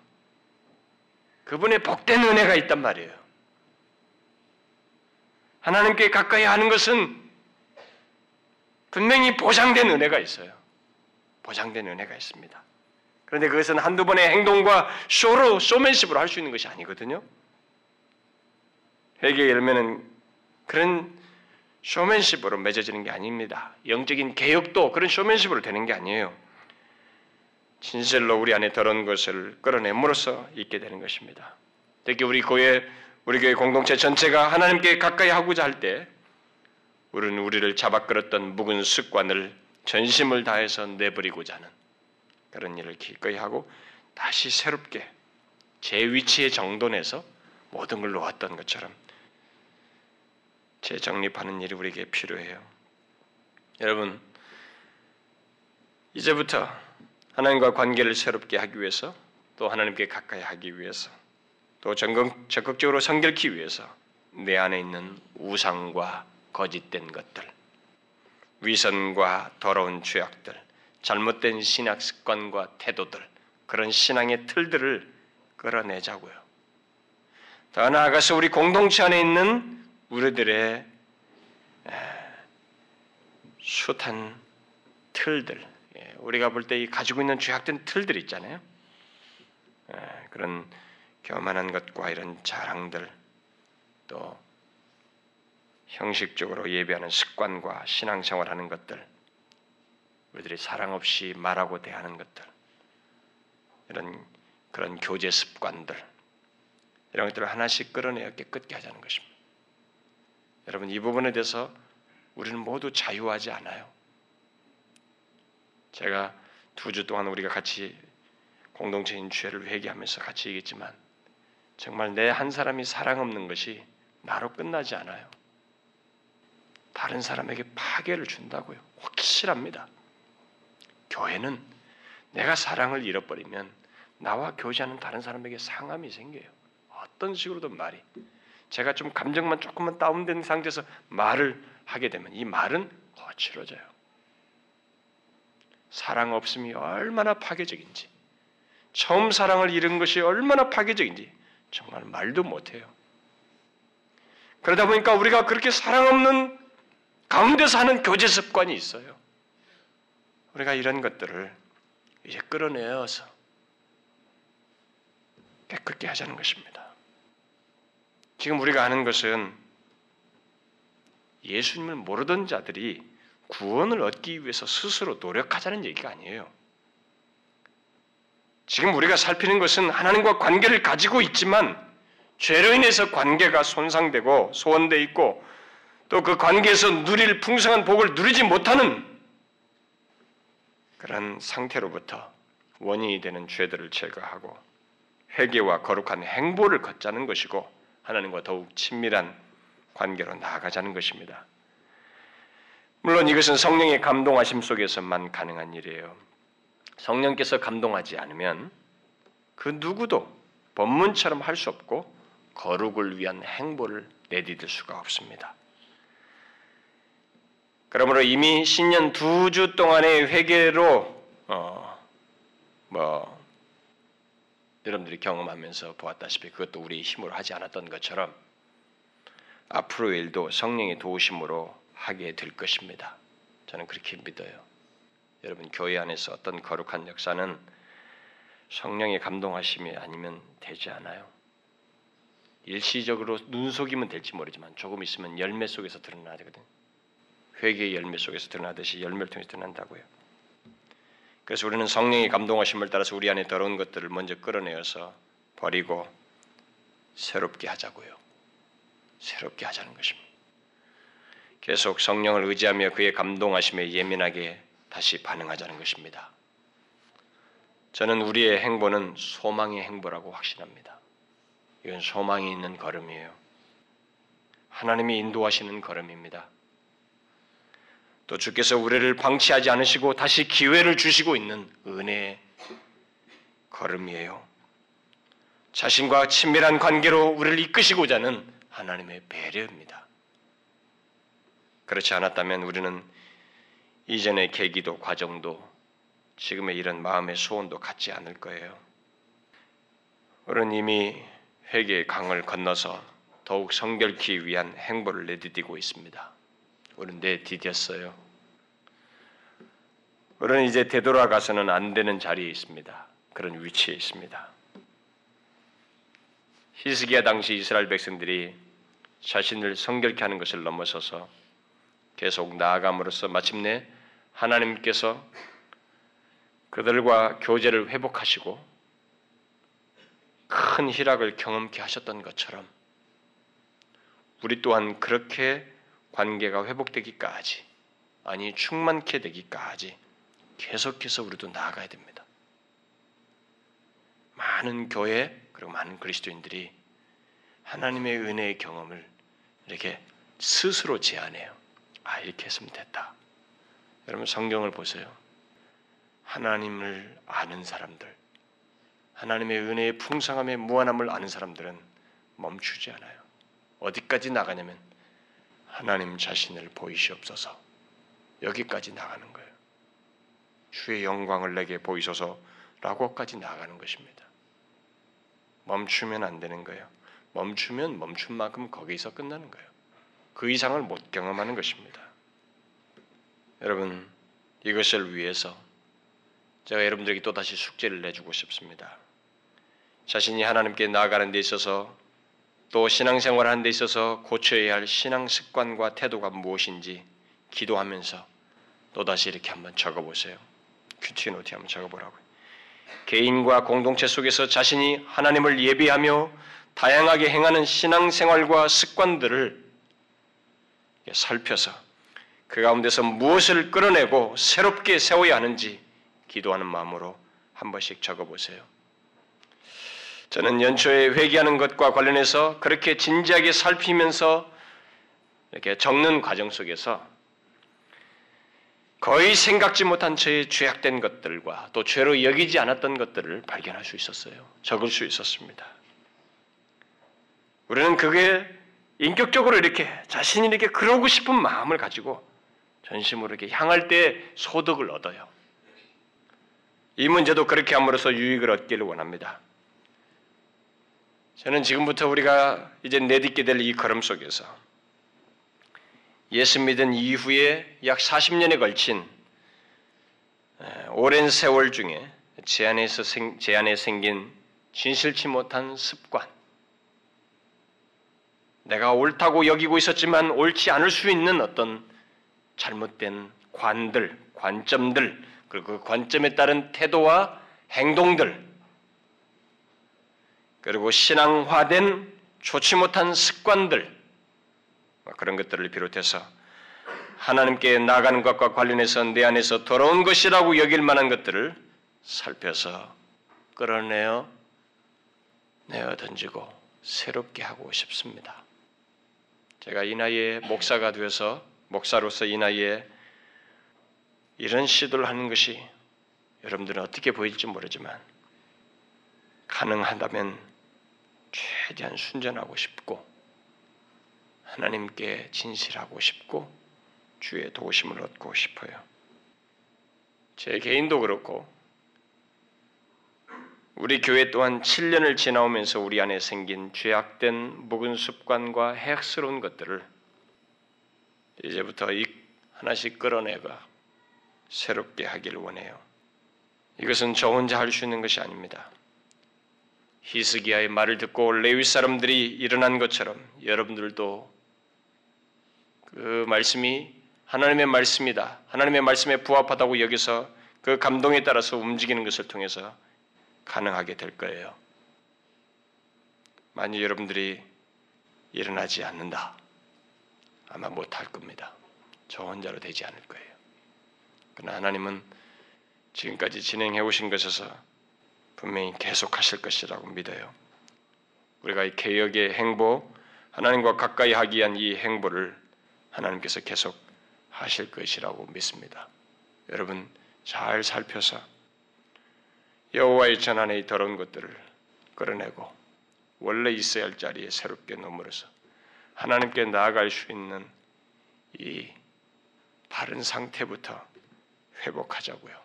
그분의 복된 은혜가 있단 말이에요. 하나님께 가까이 하는 것은 분명히 보장된 은혜가 있어요. 보장된 은혜가 있습니다. 그런데 그것은 한두 번의 행동과 쇼로, 쇼맨십으로 할 수 있는 것이 아니거든요. 회개의 열매는 그런 쇼맨십으로 맺어지는 게 아닙니다. 영적인 개혁도 그런 쇼맨십으로 되는 게 아니에요. 진실로 우리 안에 더러운 것을 끌어내므로써 있게 되는 것입니다. 특히 우리 교회, 우리 교회 공동체 전체가 하나님께 가까이 하고자 할 때 우리는 우리를 잡아끌었던 묵은 습관을 전심을 다해서 내버리고자 하는 그런 일을 기꺼이 하고 다시 새롭게 제 위치에 정돈해서 모든 걸 놓았던 것처럼 재정립하는 일이 우리에게 필요해요. 여러분, 이제부터 하나님과 관계를 새롭게 하기 위해서 또 하나님께 가까이 하기 위해서 또 적극적으로 성결케 위해서 내 안에 있는 우상과 거짓된 것들, 위선과 더러운 죄악들, 잘못된 신학 습관과 태도들, 그런 신앙의 틀들을 끌어내자고요. 더 나아가서 우리 공동체 안에 있는 우리들의 숱한 틀들, 우리가 볼 때 가지고 있는 죄악된 틀들 있잖아요. 그런 교만한 것과 이런 자랑들, 또 형식적으로 예배하는 습관과 신앙생활하는 것들, 우리들이 사랑 없이 말하고 대하는 것들, 이런 그런 교제 습관들, 이런 것들을 하나씩 끌어내어 깨끗게 하자는 것입니다. 여러분 이 부분에 대해서 우리는 모두 자유하지 않아요. 제가 두 주 동안 우리가 같이 공동체인 죄를 회개하면서 같이 얘기했지만 정말 내 한 사람이 사랑 없는 것이 나로 끝나지 않아요. 다른 사람에게 파괴를 준다고요. 확실합니다. 교회는 내가 사랑을 잃어버리면 나와 교제하는 다른 사람에게 상함이 생겨요. 어떤 식으로든 말이 제가 좀 감정만 조금만 다운된 상태에서 말을 하게 되면 이 말은 거칠어져요. 사랑 없음이 얼마나 파괴적인지, 처음 사랑을 잃은 것이 얼마나 파괴적인지 정말 말도 못해요. 그러다 보니까 우리가 그렇게 사랑 없는 가운데서 하는 교제 습관이 있어요. 우리가 이런 것들을 이제 끌어내어서 깨끗게 하자는 것입니다. 지금 우리가 아는 것은 예수님을 모르던 자들이 구원을 얻기 위해서 스스로 노력하자는 얘기가 아니에요. 지금 우리가 살피는 것은 하나님과 관계를 가지고 있지만 죄로 인해서 관계가 손상되고 소원되어 있고 또 그 관계에서 누릴 풍성한 복을 누리지 못하는 그런 상태로부터 원인이 되는 죄들을 제거하고 회개와 거룩한 행보를 걷자는 것이고 하나님과 더욱 친밀한 관계로 나아가자는 것입니다. 물론 이것은 성령의 감동하심 속에서만 가능한 일이에요. 성령께서 감동하지 않으면 그 누구도 법문처럼 할 수 없고 거룩을 위한 행보를 내디딜 수가 없습니다. 그러므로 이미 신년 두 주 동안의 회개로 어 뭐 여러분들이 경험하면서 보았다시피 그것도 우리의 힘으로 하지 않았던 것처럼 앞으로의 일도 성령의 도우심으로 하게 될 것입니다. 저는 그렇게 믿어요. 여러분 교회 안에서 어떤 거룩한 역사는 성령의 감동하심이 아니면 되지 않아요. 일시적으로 눈속이면 될지 모르지만 조금 있으면 열매 속에서 드러나거든요. 회개의 열매 속에서 드러나듯이 열매를 통해서 드러난다고요. 그래서 우리는 성령의 감동하심을 따라서 우리 안에 더러운 것들을 먼저 끌어내어서 버리고 새롭게 하자고요. 새롭게 하자는 것입니다. 계속 성령을 의지하며 그의 감동하심에 예민하게 다시 반응하자는 것입니다. 저는 우리의 행보는 소망의 행보라고 확신합니다. 이건 소망이 있는 걸음이에요. 하나님이 인도하시는 걸음입니다. 또 주께서 우리를 방치하지 않으시고 다시 기회를 주시고 있는 은혜의 걸음이에요. 자신과 친밀한 관계로 우리를 이끄시고자 하는 하나님의 배려입니다. 그렇지 않았다면 우리는 이전의 계기도 과정도 지금의 이런 마음의 소원도 갖지 않을 거예요. 우리는 이미 회개의 강을 건너서 더욱 성결케 위한 행보를 내디디고 있습니다. 우리는 내디뎠어요. 우리는 이제 되돌아가서는 안 되는 자리에 있습니다. 그런 위치에 있습니다. 히스기야 당시 이스라엘 백성들이 자신을 성결케 하는 것을 넘어서서 계속 나아감으로써 마침내 하나님께서 그들과 교제를 회복하시고 큰 희락을 경험케 하셨던 것처럼 우리 또한 그렇게 관계가 회복되기까지, 아니 충만케 되기까지 계속해서 우리도 나아가야 됩니다. 많은 교회 그리고 많은 그리스도인들이 하나님의 은혜의 경험을 이렇게 스스로 제안해요. 아, 이렇게 했으면 됐다. 여러분 성경을 보세요. 하나님을 아는 사람들, 하나님의 은혜의 풍성함의 무한함을 아는 사람들은 멈추지 않아요. 어디까지 나가냐면 하나님 자신을 보이시옵소서, 여기까지 나가는 거예요. 주의 영광을 내게 보이소서라고까지 나가는 것입니다. 멈추면 안 되는 거예요. 멈추면 멈춘 만큼 거기서 끝나는 거예요. 그 이상을 못 경험하는 것입니다. 여러분, 이것을 위해서 제가 여러분들에게 또다시 숙제를 내주고 싶습니다. 자신이 하나님께 나아가는 데 있어서 또 신앙생활하는 데 있어서 고쳐야 할 신앙 습관과 태도가 무엇인지 기도하면서 또다시 이렇게 한번 적어보세요. 큐티 노트 한번 적어보라고요. 개인과 공동체 속에서 자신이 하나님을 예비하며 다양하게 행하는 신앙생활과 습관들을 살펴서 그 가운데서 무엇을 끌어내고 새롭게 세워야 하는지 기도하는 마음으로 한 번씩 적어보세요. 저는 연초에 회개하는 것과 관련해서 그렇게 진지하게 살피면서 이렇게 적는 과정 속에서 거의 생각지 못한 저의 죄악된 것들과 또 죄로 여기지 않았던 것들을 발견할 수 있었어요. 적을 수 있었습니다. 우리는 그게 인격적으로 이렇게 자신이 이렇게 그러고 싶은 마음을 가지고 전심으로 이렇게 향할 때 소득을 얻어요. 이 문제도 그렇게 함으로써 유익을 얻기를 원합니다. 저는 지금부터 우리가 이제 내딛게 될 이 걸음 속에서 예수 믿은 이후에 약 사십 년에 걸친 오랜 세월 중에 제 안에서 생, 제 안에 생긴 진실치 못한 습관, 내가 옳다고 여기고 있었지만 옳지 않을 수 있는 어떤 잘못된 관들, 관점들, 그리고 그 관점에 따른 태도와 행동들, 그리고 신앙화된 좋지 못한 습관들, 그런 것들을 비롯해서 하나님께 나아가는 것과 관련해서 내 안에서 더러운 것이라고 여길 만한 것들을 살펴서 끌어내어 내어 던지고 새롭게 하고 싶습니다. 제가 이 나이에 목사가 되어서 목사로서 이 나이에 이런 시도를 하는 것이 여러분들은 어떻게 보일지 모르지만 가능하다면 최대한 순전하고 싶고 하나님께 진실하고 싶고 주의 도우심을 얻고 싶어요. 제 개인도 그렇고 우리 교회 또한 칠 년을 지나오면서 우리 안에 생긴 죄악된 묵은 습관과 해악스러운 것들을 이제부터 하나씩 끌어내가 새롭게 하길 원해요. 이것은 저 혼자 할 수 있는 것이 아닙니다. 히스기야의 말을 듣고 레위 사람들이 일어난 것처럼 여러분들도 그 말씀이 하나님의 말씀이다, 하나님의 말씀에 부합하다고 여기서 그 감동에 따라서 움직이는 것을 통해서 가능하게 될 거예요. 만일 여러분들이 일어나지 않는다, 아마 못할 겁니다. 저 혼자로 되지 않을 거예요. 그러나 하나님은 지금까지 진행해 오신 것에서 분명히 계속하실 것이라고 믿어요. 우리가 이 개혁의 행보, 하나님과 가까이 하기 위한 이 행보를 하나님께서 계속 하실 것이라고 믿습니다. 여러분 잘 살펴서 여호와의 전안에 이 더러운 것들을 끌어내고 원래 있어야 할 자리에 새롭게 놓음으로써 하나님께 나아갈 수 있는 이 바른 상태부터 회복하자고요.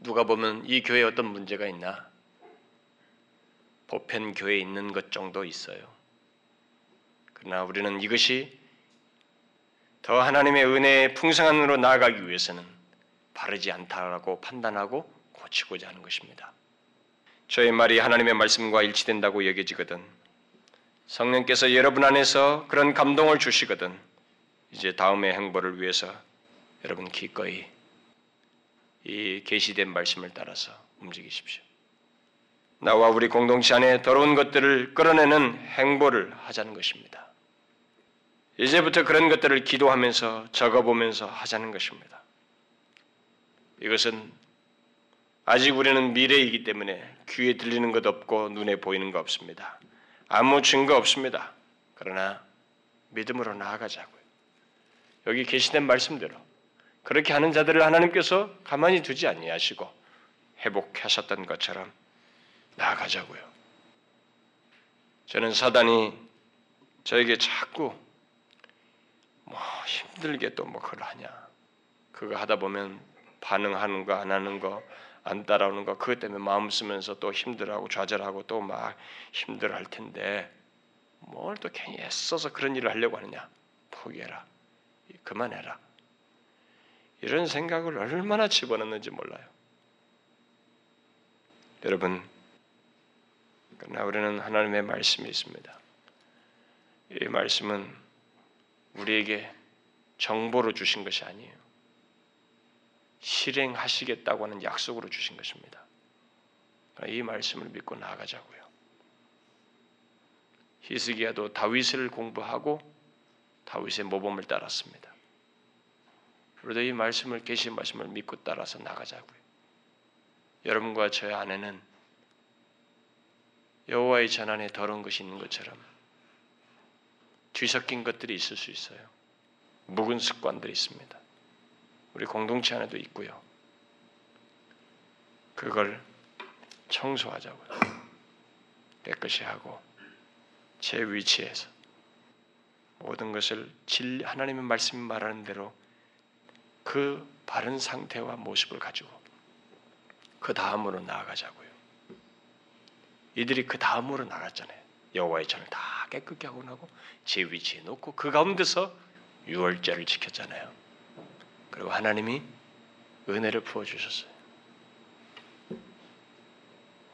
누가 보면 이 교회에 어떤 문제가 있나? 보편 교회에 있는 것 정도 있어요. 그러나 우리는 이것이 더 하나님의 은혜의 풍성함으로 나아가기 위해서는 바르지 않다라고 판단하고 고치고자 하는 것입니다. 저의 말이 하나님의 말씀과 일치된다고 여겨지거든, 성령께서 여러분 안에서 그런 감동을 주시거든, 이제 다음의 행보를 위해서 여러분 기꺼이 이 계시된 말씀을 따라서 움직이십시오. 나와 우리 공동체 안에 더러운 것들을 끌어내는 행보를 하자는 것입니다. 이제부터 그런 것들을 기도하면서 적어보면서 하자는 것입니다. 이것은 아직 우리는 미래이기 때문에 귀에 들리는 것 없고 눈에 보이는 것 없습니다. 아무 증거 없습니다. 그러나 믿음으로 나아가자고요. 여기 계시된 말씀대로 그렇게 하는 자들을 하나님께서 가만히 두지 아니하시고 회복하셨던 것처럼 나아가자고요. 저는 사단이 저에게 자꾸 뭐 힘들게 또 뭐 그걸 하냐, 그거 하다 보면 반응하는 거 안 하는 거 안 따라오는 거 그것 때문에 마음 쓰면서 또 힘들어하고 좌절하고 또 막 힘들어할 텐데 뭘 또 괜히 애써서 그런 일을 하려고 하느냐, 포기해라, 그만해라, 이런 생각을 얼마나 집어넣는지 몰라요. 여러분, 그러나 우리는 하나님의 말씀이 있습니다. 이 말씀은 우리에게 정보로 주신 것이 아니에요. 실행하시겠다고 하는 약속으로 주신 것입니다. 이 말씀을 믿고 나아가자고요. 히스기야도 다윗을 공부하고 다윗의 모범을 따랐습니다. 우리도 이 말씀을, 계신 말씀을 믿고 따라서 나가자고요. 여러분과 저의 안에는 여호와의 전안에 더러운 것이 있는 것처럼 뒤섞인 것들이 있을 수 있어요. 묵은 습관들이 있습니다. 우리 공동체 안에도 있고요. 그걸 청소하자고요. 깨끗이 하고 제 위치에서 모든 것을 진리, 하나님의 말씀이 말하는 대로 그 바른 상태와 모습을 가지고 그 다음으로 나아가자고요. 이들이 그 다음으로 나갔잖아요. 여호와의 전을 다 깨끗게 하고 나고 제 위치에 놓고 그 가운데서 유월절을 지켰잖아요. 그리고 하나님이 은혜를 부어주셨어요.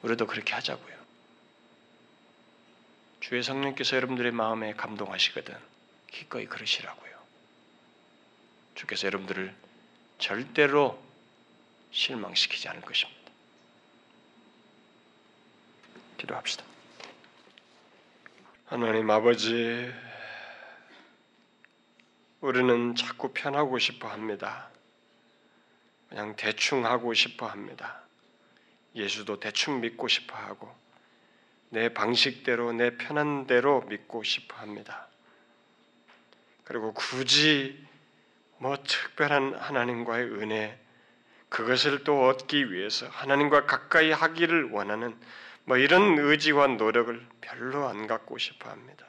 우리도 그렇게 하자고요. 주의 성령께서 여러분들의 마음에 감동하시거든 기꺼이 그러시라고요. 주께서 여러분들을 절대로 실망시키지 않을 것입니다. 기도합시다. 하나님 아버지, 우리는 자꾸 편하고 싶어 합니다. 그냥 대충 하고 싶어 합니다. 예수도 대충 믿고 싶어 하고 내 방식대로 내 편한 대로 믿고 싶어 합니다. 그리고 굳이 뭐 특별한 하나님과의 은혜 그것을 또 얻기 위해서 하나님과 가까이 하기를 원하는 뭐 이런 의지와 노력을 별로 안 갖고 싶어 합니다.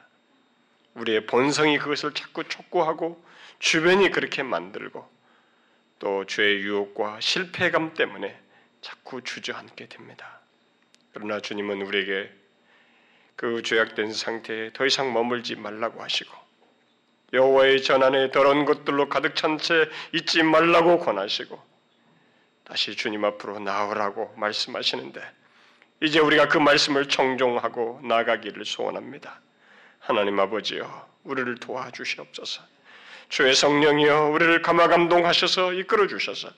우리의 본성이 그것을 자꾸 촉구하고 주변이 그렇게 만들고 또 죄의 유혹과 실패감 때문에 자꾸 주저앉게 됩니다. 그러나 주님은 우리에게 그 죄악된 상태에 더 이상 머물지 말라고 하시고 여호와의 전 안에 더러운 것들로 가득 찬 채 잊지 말라고 권하시고 다시 주님 앞으로 나오라고 말씀하시는데 이제 우리가 그 말씀을 청종하고 나가기를 소원합니다. 하나님 아버지여, 우리를 도와주시옵소서. 주의 성령이여, 우리를 감화감동하셔서 이끌어주셔서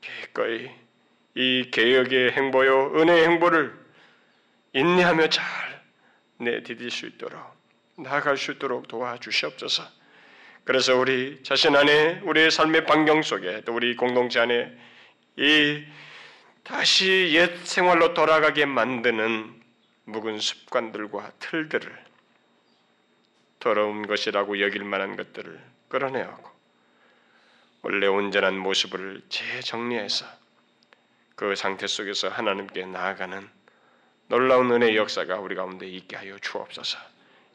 기꺼이 이 개혁의 행보요 은혜의 행보를 인내하며 잘 내디딜 수 있도록 나아갈 수 있도록 도와주시옵소서. 그래서 우리 자신 안에 우리의 삶의 반경 속에 또 우리 공동체 안에 이 다시 옛 생활로 돌아가게 만드는 묵은 습관들과 틀들을 더러운 것이라고 여길 만한 것들을 끌어내고 원래 온전한 모습을 재정리해서 그 상태 속에서 하나님께 나아가는 놀라운 은혜의 역사가 우리 가운데 있게 하여 주옵소서.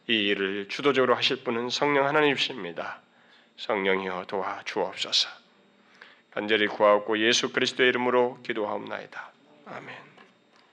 이 일을 주도적으로 하실 분은 성령 하나님이십니다. 성령이여 도와주옵소서. 간절히 구하옵고 예수 그리스도의 이름으로 기도하옵나이다. 아멘.